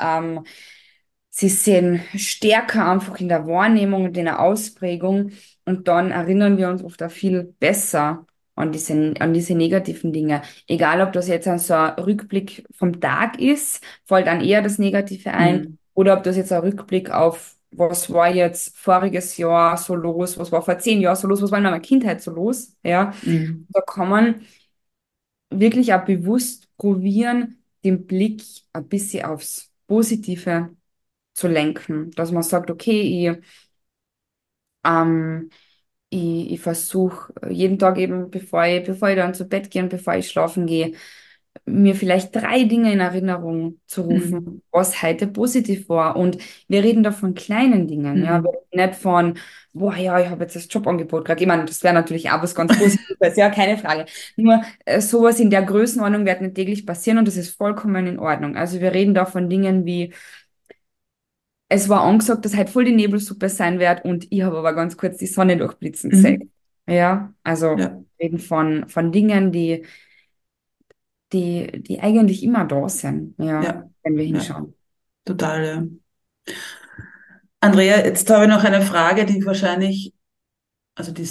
Sie sind stärker einfach in der Wahrnehmung und in der Ausprägung. Und dann erinnern wir uns oft auch viel besser an diese negativen Dinge. Egal, ob das jetzt so ein Rückblick vom Tag ist, fällt dann eher das Negative ein. Oder ob das jetzt ein Rückblick auf, was war jetzt voriges Jahr so los, was war vor 10 Jahren so los, was war in meiner Kindheit so los. Ja? Da kann man wirklich auch bewusst probieren, den Blick ein bisschen aufs Positive zu lenken. Dass man sagt, okay, ich versuche jeden Tag eben, bevor ich dann zu Bett gehe und bevor ich schlafen gehe, mir vielleicht 3 Dinge in Erinnerung zu rufen, was heute positiv war. Und wir reden da von kleinen Dingen, ja, wir reden nicht von, boah, ja, ich habe jetzt das Jobangebot gekriegt. Ich meine, das wäre natürlich auch was ganz Positives, ja, keine Frage. Nur sowas in der Größenordnung wird nicht täglich passieren und das ist vollkommen in Ordnung. Also wir reden da von Dingen wie, es war angesagt, dass halt voll die Nebelsuppe sein wird und ich habe aber ganz kurz die Sonne durchblitzen gesehen. Ja, also wir reden von Dingen, die eigentlich immer da sind, wenn wir hinschauen. Ja. Total, ja. Andrea, jetzt habe ich noch eine Frage, die wahrscheinlich, also die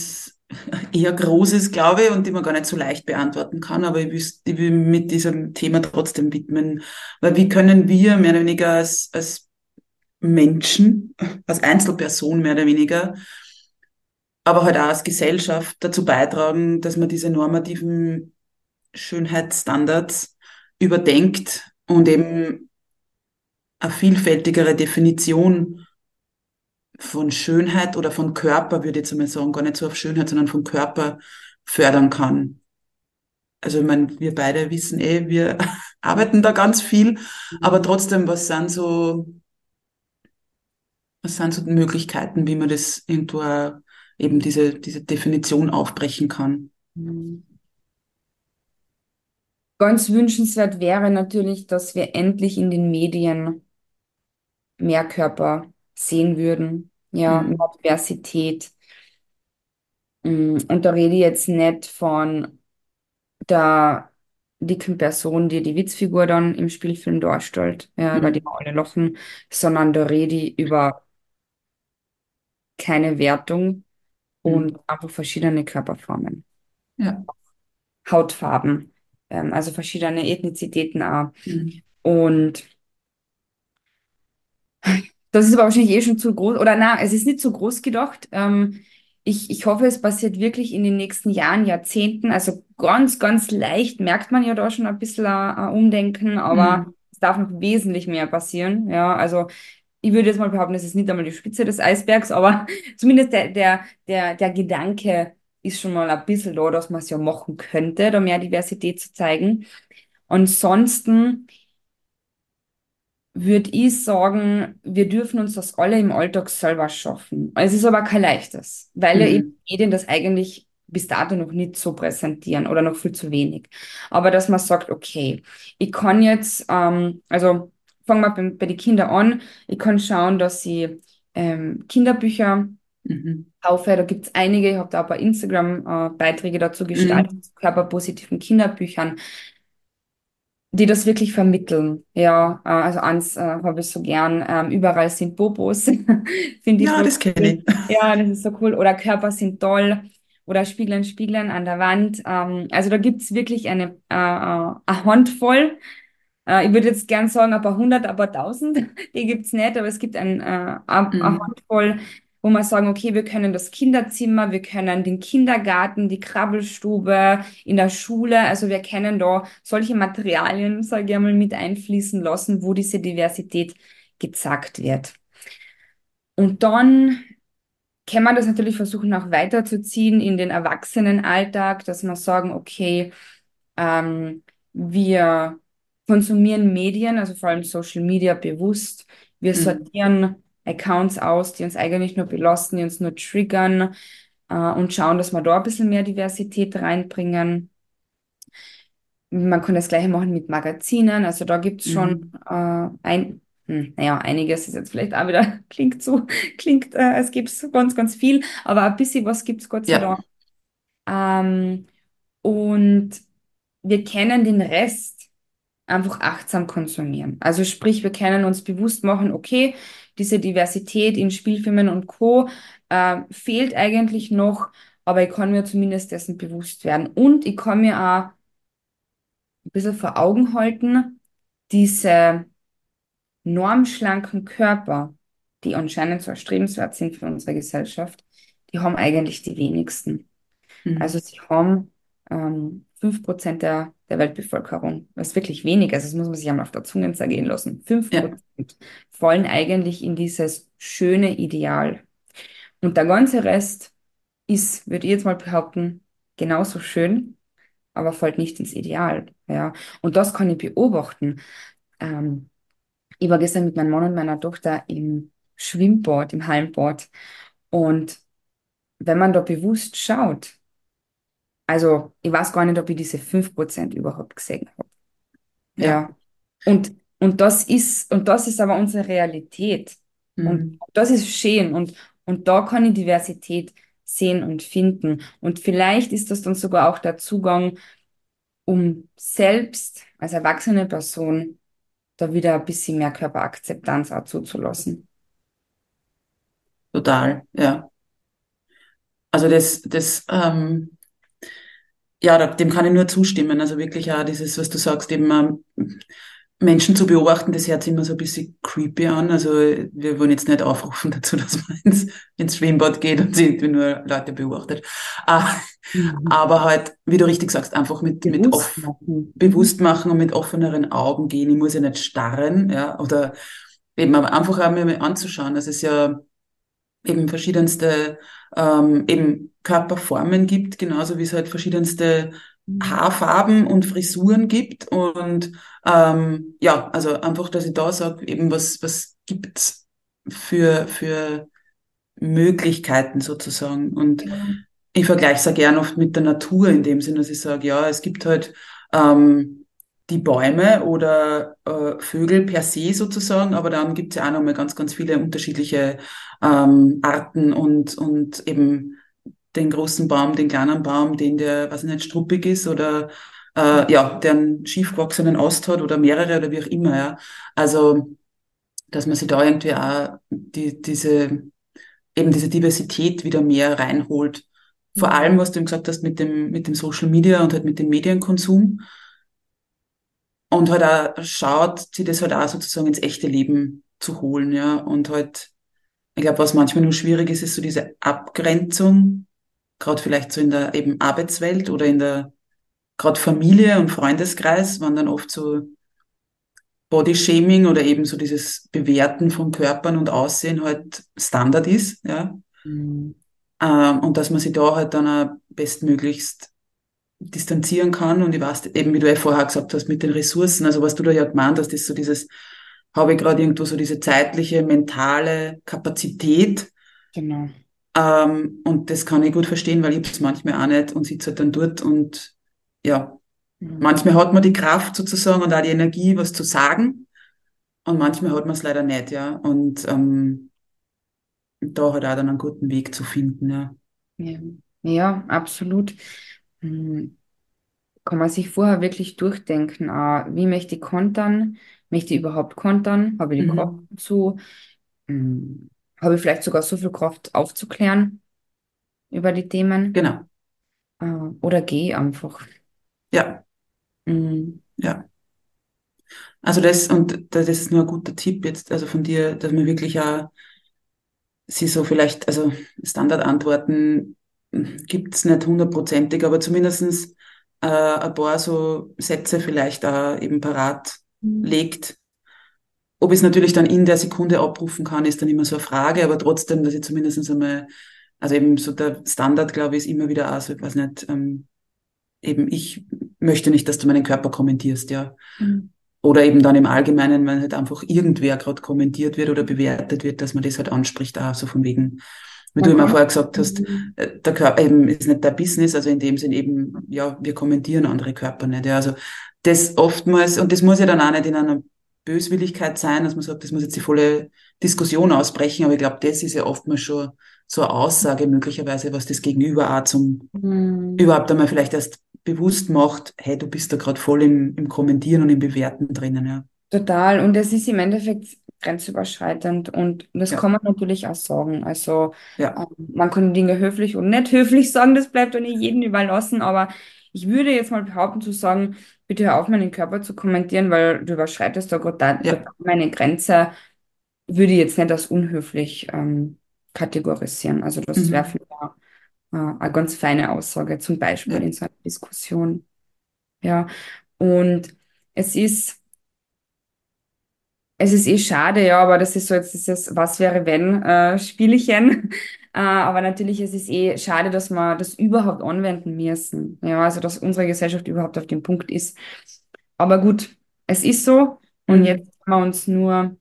eher groß ist, glaube ich, und die man gar nicht so leicht beantworten kann, aber ich will mit diesem Thema trotzdem widmen, weil wie können wir mehr oder weniger als Menschen, als Einzelperson mehr oder weniger, aber halt auch als Gesellschaft dazu beitragen, dass man diese normativen Schönheitsstandards überdenkt und eben eine vielfältigere Definition von Schönheit oder von Körper, würde ich jetzt einmal sagen, gar nicht so auf Schönheit, sondern vom Körper fördern kann. Also ich meine, wir beide wissen wir arbeiten da ganz viel, aber trotzdem, was sind so Möglichkeiten, wie man das irgendwo eben diese Definition aufbrechen kann? Ganz wünschenswert wäre natürlich, dass wir endlich in den Medien mehr Körper sehen würden, ja, mehr Diversität. Und da rede ich jetzt nicht von der dicken Person, die die Witzfigur dann im Spielfilm darstellt, ja, über die wir alle lachen, sondern da rede ich über keine Wertung und einfach verschiedene Körperformen, ja. Hautfarben. Also verschiedene Ethnizitäten auch. Und das ist aber wahrscheinlich schon zu groß, oder nein, es ist nicht so groß gedacht. Ich hoffe, es passiert wirklich in den nächsten Jahren, Jahrzehnten. Also ganz, ganz leicht merkt man ja da schon ein bisschen ein Umdenken, aber es darf noch wesentlich mehr passieren. Ja, also ich würde jetzt mal behaupten, es ist nicht einmal die Spitze des Eisbergs, aber zumindest der Gedanke ist schon mal ein bisschen da, dass man es ja machen könnte, da mehr Diversität zu zeigen. Ansonsten würde ich sagen, wir dürfen uns das alle im Alltag selber schaffen. Es ist aber kein leichtes, weil eben Medien das eigentlich bis dato noch nicht so präsentieren oder noch viel zu wenig. Aber dass man sagt, okay, ich kann jetzt, also fangen wir bei den Kindern an, ich kann schauen, dass sie Kinderbücher kaufe. Da gibt es einige, ich habe da ein paar Instagram-Beiträge dazu gestartet, zu körperpositiven Kinderbüchern, die das wirklich vermitteln. Ja, also eins habe ich so gern, Überall sind Bobos. Finde ich ja, so das kenne ich. Ja, das ist so cool. Oder Körper sind toll. Oder Spiegeln, Spiegeln an der Wand. Also da gibt es wirklich eine Handvoll. Ich würde jetzt gern sagen, ein paar hundert, ein paar tausend. Die gibt es nicht, aber es gibt eine Handvoll, wo man sagen, okay, wir können das Kinderzimmer, wir können den Kindergarten, die Krabbelstube in der Schule, also wir können da solche Materialien, sage ich einmal, mit einfließen lassen, wo diese Diversität gezeigt wird. Und dann kann man das natürlich versuchen, auch weiterzuziehen in den Erwachsenenalltag, dass man sagen, okay, wir konsumieren Medien, also vor allem Social Media bewusst, wir sortieren Accounts aus, die uns eigentlich nur belasten, die uns nur triggern, und schauen, dass wir da ein bisschen mehr Diversität reinbringen. Man kann das Gleiche machen mit Magazinen, also da gibt es schon einiges ist jetzt vielleicht auch wieder, klingt, es gibt ganz, ganz viel, aber ein bisschen was gibt es Gott sei Dank. Und wir kennen den Rest einfach achtsam konsumieren. Also sprich, wir können uns bewusst machen, okay, diese Diversität in Spielfilmen und Co. Fehlt eigentlich noch, aber ich kann mir zumindest dessen bewusst werden. Und ich kann mir auch ein bisschen vor Augen halten, diese normschlanken Körper, die anscheinend so erstrebenswert sind für unsere Gesellschaft, die haben eigentlich die wenigsten. Also sie haben 5% der Weltbevölkerung, was wirklich wenig ist, das muss man sich einmal auf der Zunge zergehen lassen. 5% fallen eigentlich in dieses schöne Ideal. Und der ganze Rest ist, würde ich jetzt mal behaupten, genauso schön, aber fällt nicht ins Ideal. Ja. Und das kann ich beobachten. Ich war gestern mit meinem Mann und meiner Tochter im Schwimmbad, im Hallenbad. Und wenn man da bewusst schaut, also ich weiß gar nicht, ob ich diese 5% überhaupt gesehen habe. Ja. Ja. Und das ist aber unsere Realität. Und Mhm. das ist schön. Und da kann ich Diversität sehen und finden. Und vielleicht ist das dann sogar auch der Zugang, um selbst als erwachsene Person da wieder ein bisschen mehr Körperakzeptanz auch zuzulassen. Total, ja. Also ja, dem kann ich nur zustimmen. Also wirklich auch dieses, was du sagst, eben Menschen zu beobachten, das hört sich immer so ein bisschen creepy an. Also wir wollen jetzt nicht aufrufen dazu, dass man ins Schwimmbad geht und irgendwie nur Leute beobachtet. Ah, Mhm. aber halt, wie du richtig sagst, einfach Bewusst machen. bewusst machen und mit offeneren Augen gehen. Ich muss ja nicht starren, ja, oder eben aber einfach auch mir mal anzuschauen. Das ist ja eben verschiedenste eben Körperformen gibt, genauso wie es halt verschiedenste Haarfarben und Frisuren gibt. Und ja, also einfach, dass ich da sage, eben was gibt's für Möglichkeiten sozusagen. Und Mhm. ich vergleiche es ja gern oft mit der Natur in dem Sinn, dass ich sage, ja, es gibt halt die Bäume oder Vögel per se sozusagen, aber dann gibt's ja auch nochmal ganz, ganz viele unterschiedliche Arten und eben den großen Baum, den kleinen Baum, den der, weiß ich nicht, struppig ist oder ja, der einen schiefgewachsenen Ast hat oder mehrere oder wie auch immer. Ja. Also, dass man sich da irgendwie auch diese Diversität wieder mehr reinholt. Vor allem, was du eben gesagt hast mit dem Social Media und halt mit dem Medienkonsum. Und halt auch schaut, sie das halt auch sozusagen ins echte Leben zu holen, ja. Und halt, ich glaube, was manchmal nur schwierig ist, ist so diese Abgrenzung, gerade vielleicht so in der eben Arbeitswelt oder in der gerade Familie und Freundeskreis, waren dann oft so Bodyshaming oder eben so dieses Bewerten von Körpern und Aussehen halt Standard ist, ja. Mhm. Und dass man sich da halt dann auch bestmöglichst distanzieren kann. Und ich weiß eben, wie du ja vorher gesagt hast, mit den Ressourcen, also was du da ja gemeint hast, ist so dieses, habe ich gerade irgendwo so diese zeitliche, mentale Kapazität. Genau. Und das kann ich gut verstehen, weil ich hab's manchmal auch nicht und sitze halt dann dort und ja, Mhm. manchmal hat man die Kraft sozusagen und auch die Energie, was zu sagen und manchmal hat man es leider nicht, ja. Und da halt auch dann einen guten Weg zu finden, ja. Ja, ja, absolut. Kann man sich vorher wirklich durchdenken, wie möchte ich kontern? Möchte ich überhaupt kontern? Habe ich die Kraft Mhm. dazu? Hm, Habe ich vielleicht sogar so viel Kraft aufzuklären über die Themen? Genau, Oder gehe ich einfach? ja, Hm, ja. Also das ist nur ein guter Tipp jetzt, also von dir, dass man wirklich auch sie so vielleicht, also Standardantworten gibt's nicht hundertprozentig, aber zumindestens ein paar so Sätze vielleicht auch eben parat Mhm. legt. Ob ich es natürlich dann in der Sekunde abrufen kann, ist dann immer so eine Frage, aber trotzdem, dass ich zumindestens einmal, also eben so der Standard, glaube ich, ist immer wieder auch so, ich weiß nicht, eben ich möchte nicht, dass du meinen Körper kommentierst, ja. Mhm. Oder eben dann im Allgemeinen, wenn halt einfach irgendwer gerade kommentiert wird oder bewertet wird, dass man das halt anspricht, auch so von wegen, wie du immer vorher gesagt hast, Mhm. Der Körper eben ist nicht der Business, also in dem Sinn eben, ja, wir kommentieren andere Körper nicht. Ja, also das oftmals, und das muss ja dann auch nicht in einer Böswilligkeit sein, dass man sagt, das muss jetzt die volle Diskussion ausbrechen, aber ich glaube, das ist ja oftmals schon so eine Aussage möglicherweise, was das Gegenüber auch zum Mhm. überhaupt einmal vielleicht erst bewusst macht, hey, du bist da gerade voll im Kommentieren und im Bewerten drinnen, ja. Total. Und es ist im Endeffekt grenzüberschreitend. Und das Ja, kann man natürlich auch sagen. Also ja, man kann Dinge höflich und nicht höflich sagen, das bleibt doch nicht jedem überlassen. Aber ich würde jetzt mal behaupten zu sagen, bitte hör auf, meinen Körper zu kommentieren, weil du überschreitest da gerade ja, total meine Grenze. Würde ich jetzt nicht als unhöflich kategorisieren. Also das wäre mhm. für mich eine ganz feine Aussage, zum Beispiel Ja, in so einer Diskussion. Ja. Und es ist. Es ist eh schade, ja, aber das ist so jetzt dieses Was wäre wenn Spielchen, Aber natürlich ist es schade, dass wir das überhaupt anwenden müssen. Ja, also dass unsere Gesellschaft überhaupt auf dem Punkt ist. Aber gut, es ist so. Und jetzt können wir uns nur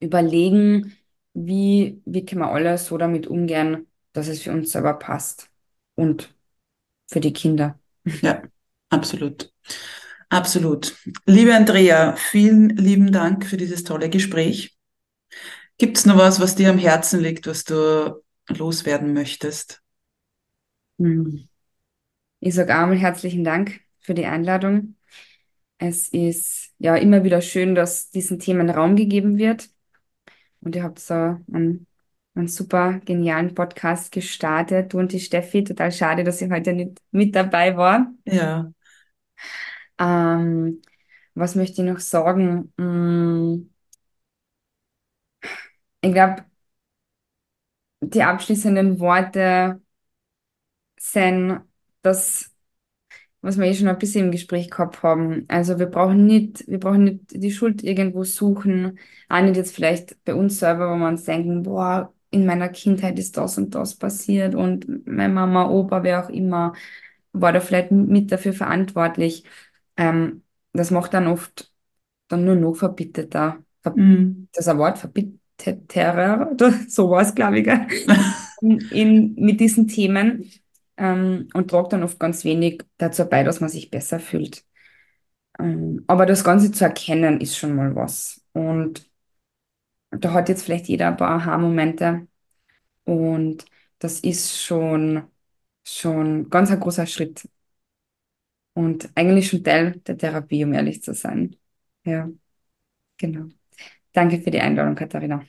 überlegen, wie können wir alle so damit umgehen, dass es für uns selber passt und für die Kinder. Ja, absolut. Absolut. Liebe Andrea, vielen lieben Dank für dieses tolle Gespräch. Gibt es noch was dir am Herzen liegt, was du loswerden möchtest? Ich sage auch mal herzlichen Dank für die Einladung. Es ist ja immer wieder schön, dass diesen Themen Raum gegeben wird. Und ihr habt so einen super genialen Podcast gestartet. Du und die Steffi, total schade, dass ihr heute nicht mit dabei war. Ja. Was möchte ich noch sagen? Ich glaube, die abschließenden Worte sind das, was wir schon ein bisschen im Gespräch gehabt haben. Also wir brauchen nicht die Schuld irgendwo suchen, auch nicht jetzt vielleicht bei uns selber, wo wir uns denken, boah, in meiner Kindheit ist das und das passiert und meine Mama, Opa, wer auch immer, war da vielleicht mit dafür verantwortlich. Das macht dann oft dann nur noch verbitteter. Das ist ein Wort, verbitteter, so war es, glaube ich, mit diesen Themen. Und tragt dann oft ganz wenig dazu bei, dass man sich besser fühlt. Aber das Ganze zu erkennen, ist schon mal was. Und da hat jetzt vielleicht jeder ein paar Aha-Momente. Und das ist schon ganz ein großer Schritt. Und eigentlich schon Teil der Therapie, um ehrlich zu sein. Ja, genau. Danke für die Einladung, Katharina.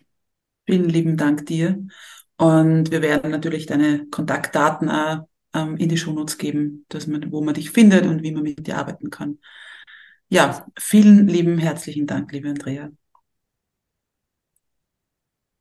Vielen lieben Dank dir. Und wir werden natürlich deine Kontaktdaten auch in die Shownotes geben, wo man dich findet und wie man mit dir arbeiten kann. Ja, vielen lieben herzlichen Dank, liebe Andrea.